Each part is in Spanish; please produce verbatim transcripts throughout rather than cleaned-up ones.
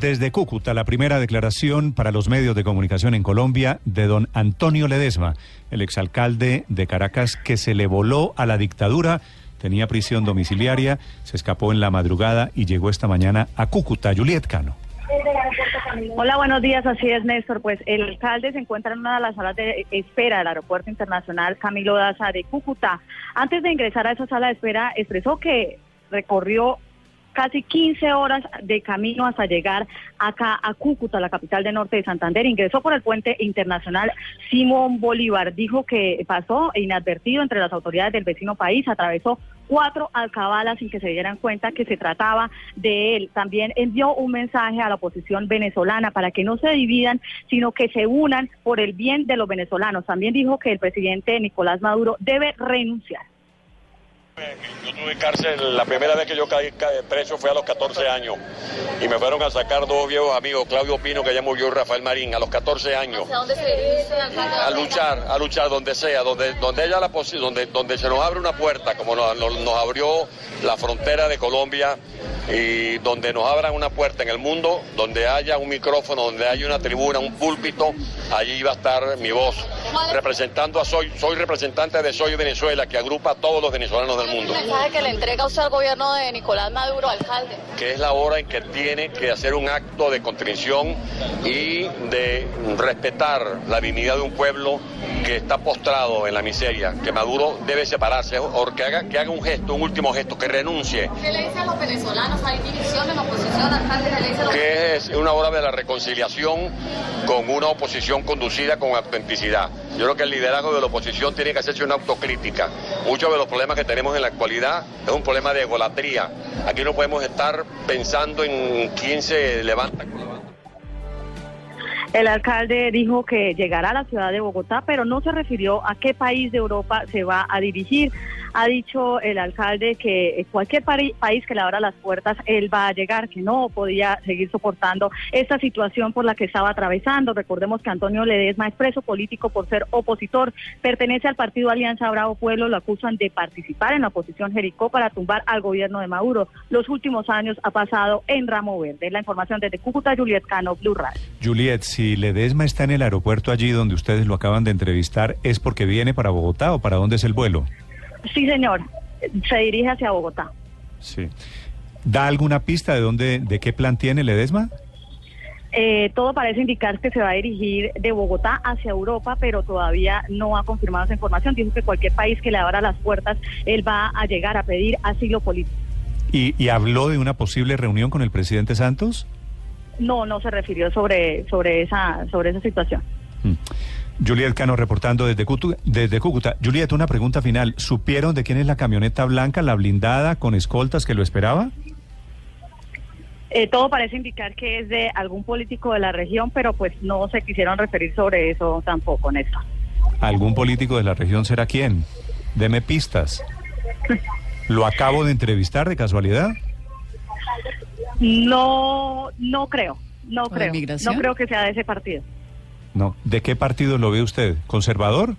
Desde Cúcuta, la primera declaración para los medios de comunicación en Colombia de don Antonio Ledesma, el exalcalde de Caracas que se le voló a la dictadura, tenía prisión domiciliaria, se escapó en la madrugada y llegó esta mañana a Cúcuta. Juliet Cano. Hola, buenos días, así es, Néstor. Pues el alcalde se encuentra en una de las salas de espera del Aeropuerto Internacional Camilo Daza de Cúcuta. Antes de ingresar a esa sala de espera, expresó que recorrió casi quince horas de camino hasta llegar acá a Cúcuta, la capital del norte de Santander. Ingresó por el puente internacional Simón Bolívar. Dijo que pasó inadvertido entre las autoridades del vecino país, atravesó cuatro alcabalas sin que se dieran cuenta que se trataba de él. También envió un mensaje a la oposición venezolana para que no se dividan, sino que se unan por el bien de los venezolanos. También dijo que el presidente Nicolás Maduro debe renunciar. Yo tuve cárcel, la primera vez que yo caí preso fue a los catorce años y me fueron a sacar dos viejos amigos, Claudio Pino, que ya murió, y Rafael Marín, a los catorce años. ¿A dónde se dice? A luchar, a luchar donde sea, donde donde haya la posi- donde donde se nos abre una puerta, como nos, nos abrió la frontera de Colombia, y donde nos abran una puerta en el mundo, donde haya un micrófono, donde haya una tribuna, un púlpito, allí va a estar mi voz, representando a Soy, soy representante de Soy Venezuela, que agrupa a todos los venezolanos del mundo. ¿El mensaje que le entrega usted al gobierno de Nicolás Maduro, alcalde? Que es la hora en que tiene que hacer un acto de contrición y de respetar la dignidad de un pueblo que está postrado en la miseria, que Maduro debe separarse, o que haga, que haga un gesto, un último gesto, que renuncie. ¿Qué le dicen los venezolanos? ¿Hay división en la oposición, alcalde? ¿Qué le dicen los... Que es una hora de la reconciliación con una oposición conducida con autenticidad. Yo creo que el liderazgo de la oposición tiene que hacerse una autocrítica. Muchos de los problemas que tenemos en la actualidad es un problema de egolatría. Aquí no podemos estar pensando en quién se levanta. El alcalde dijo que llegará a la ciudad de Bogotá, pero no se refirió a qué país de Europa se va a dirigir. Ha dicho el alcalde que cualquier país que le abra las puertas, él va a llegar, que no podía seguir soportando esta situación por la que estaba atravesando. Recordemos que Antonio Ledesma es preso político por ser opositor, pertenece al partido Alianza Bravo Pueblo, lo acusan de participar en la oposición Jericó para tumbar al gobierno de Maduro. Los últimos años ha pasado en Ramo Verde. La información desde Cúcuta, Juliet Cano, Blu Radio. Juliet, si Ledesma está en el aeropuerto allí donde ustedes lo acaban de entrevistar, ¿es porque viene para Bogotá o para dónde es el vuelo? Sí, señor. Se dirige hacia Bogotá. Sí. ¿Da alguna pista de dónde, de qué plan tiene Ledesma? Eh, todo parece indicar que se va a dirigir de Bogotá hacia Europa, pero todavía no ha confirmado esa información. Dijo que cualquier país que le abra las puertas, él va a llegar a pedir asilo político. ¿Y, y habló de una posible reunión con el presidente Santos? No, no se refirió sobre, sobre, esa, sobre esa situación. Mm. Juliet Cano reportando desde Cúcuta, desde Cúcuta. Juliet, una pregunta final. ¿Supieron de quién es la camioneta blanca, la blindada, con escoltas que lo esperaba? Eh, todo parece indicar que es de algún político de la región, pero pues no se quisieron referir sobre eso tampoco, Néstor. ¿Algún político de la región será quién? Deme pistas. ¿Lo acabo de entrevistar de casualidad? No, no creo, no creo. No creo que sea de ese partido. No. ¿De qué partido lo ve usted? ¿Conservador?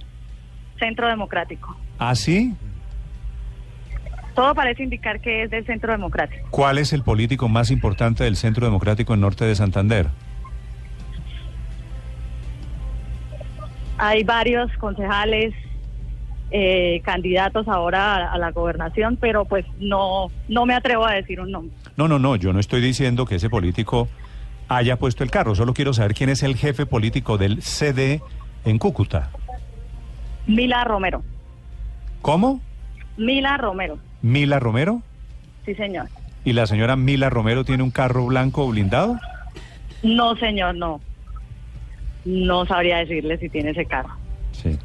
Centro Democrático. ¿Ah, sí? Todo parece indicar que es del Centro Democrático. ¿Cuál es el político más importante del Centro Democrático en norte de Santander? Hay varios concejales, eh, candidatos ahora a, a la gobernación, pero pues no, no me atrevo a decir un nombre. No, no, no, yo no estoy diciendo que ese político haya puesto el carro, solo quiero saber quién es el jefe político del C D en Cúcuta. Mila Romero. ¿Cómo? Mila Romero. ¿Mila Romero? Sí, señor. ¿Y la señora Mila Romero tiene un carro blanco blindado? No, señor, no. No sabría decirle si tiene ese carro. Sí.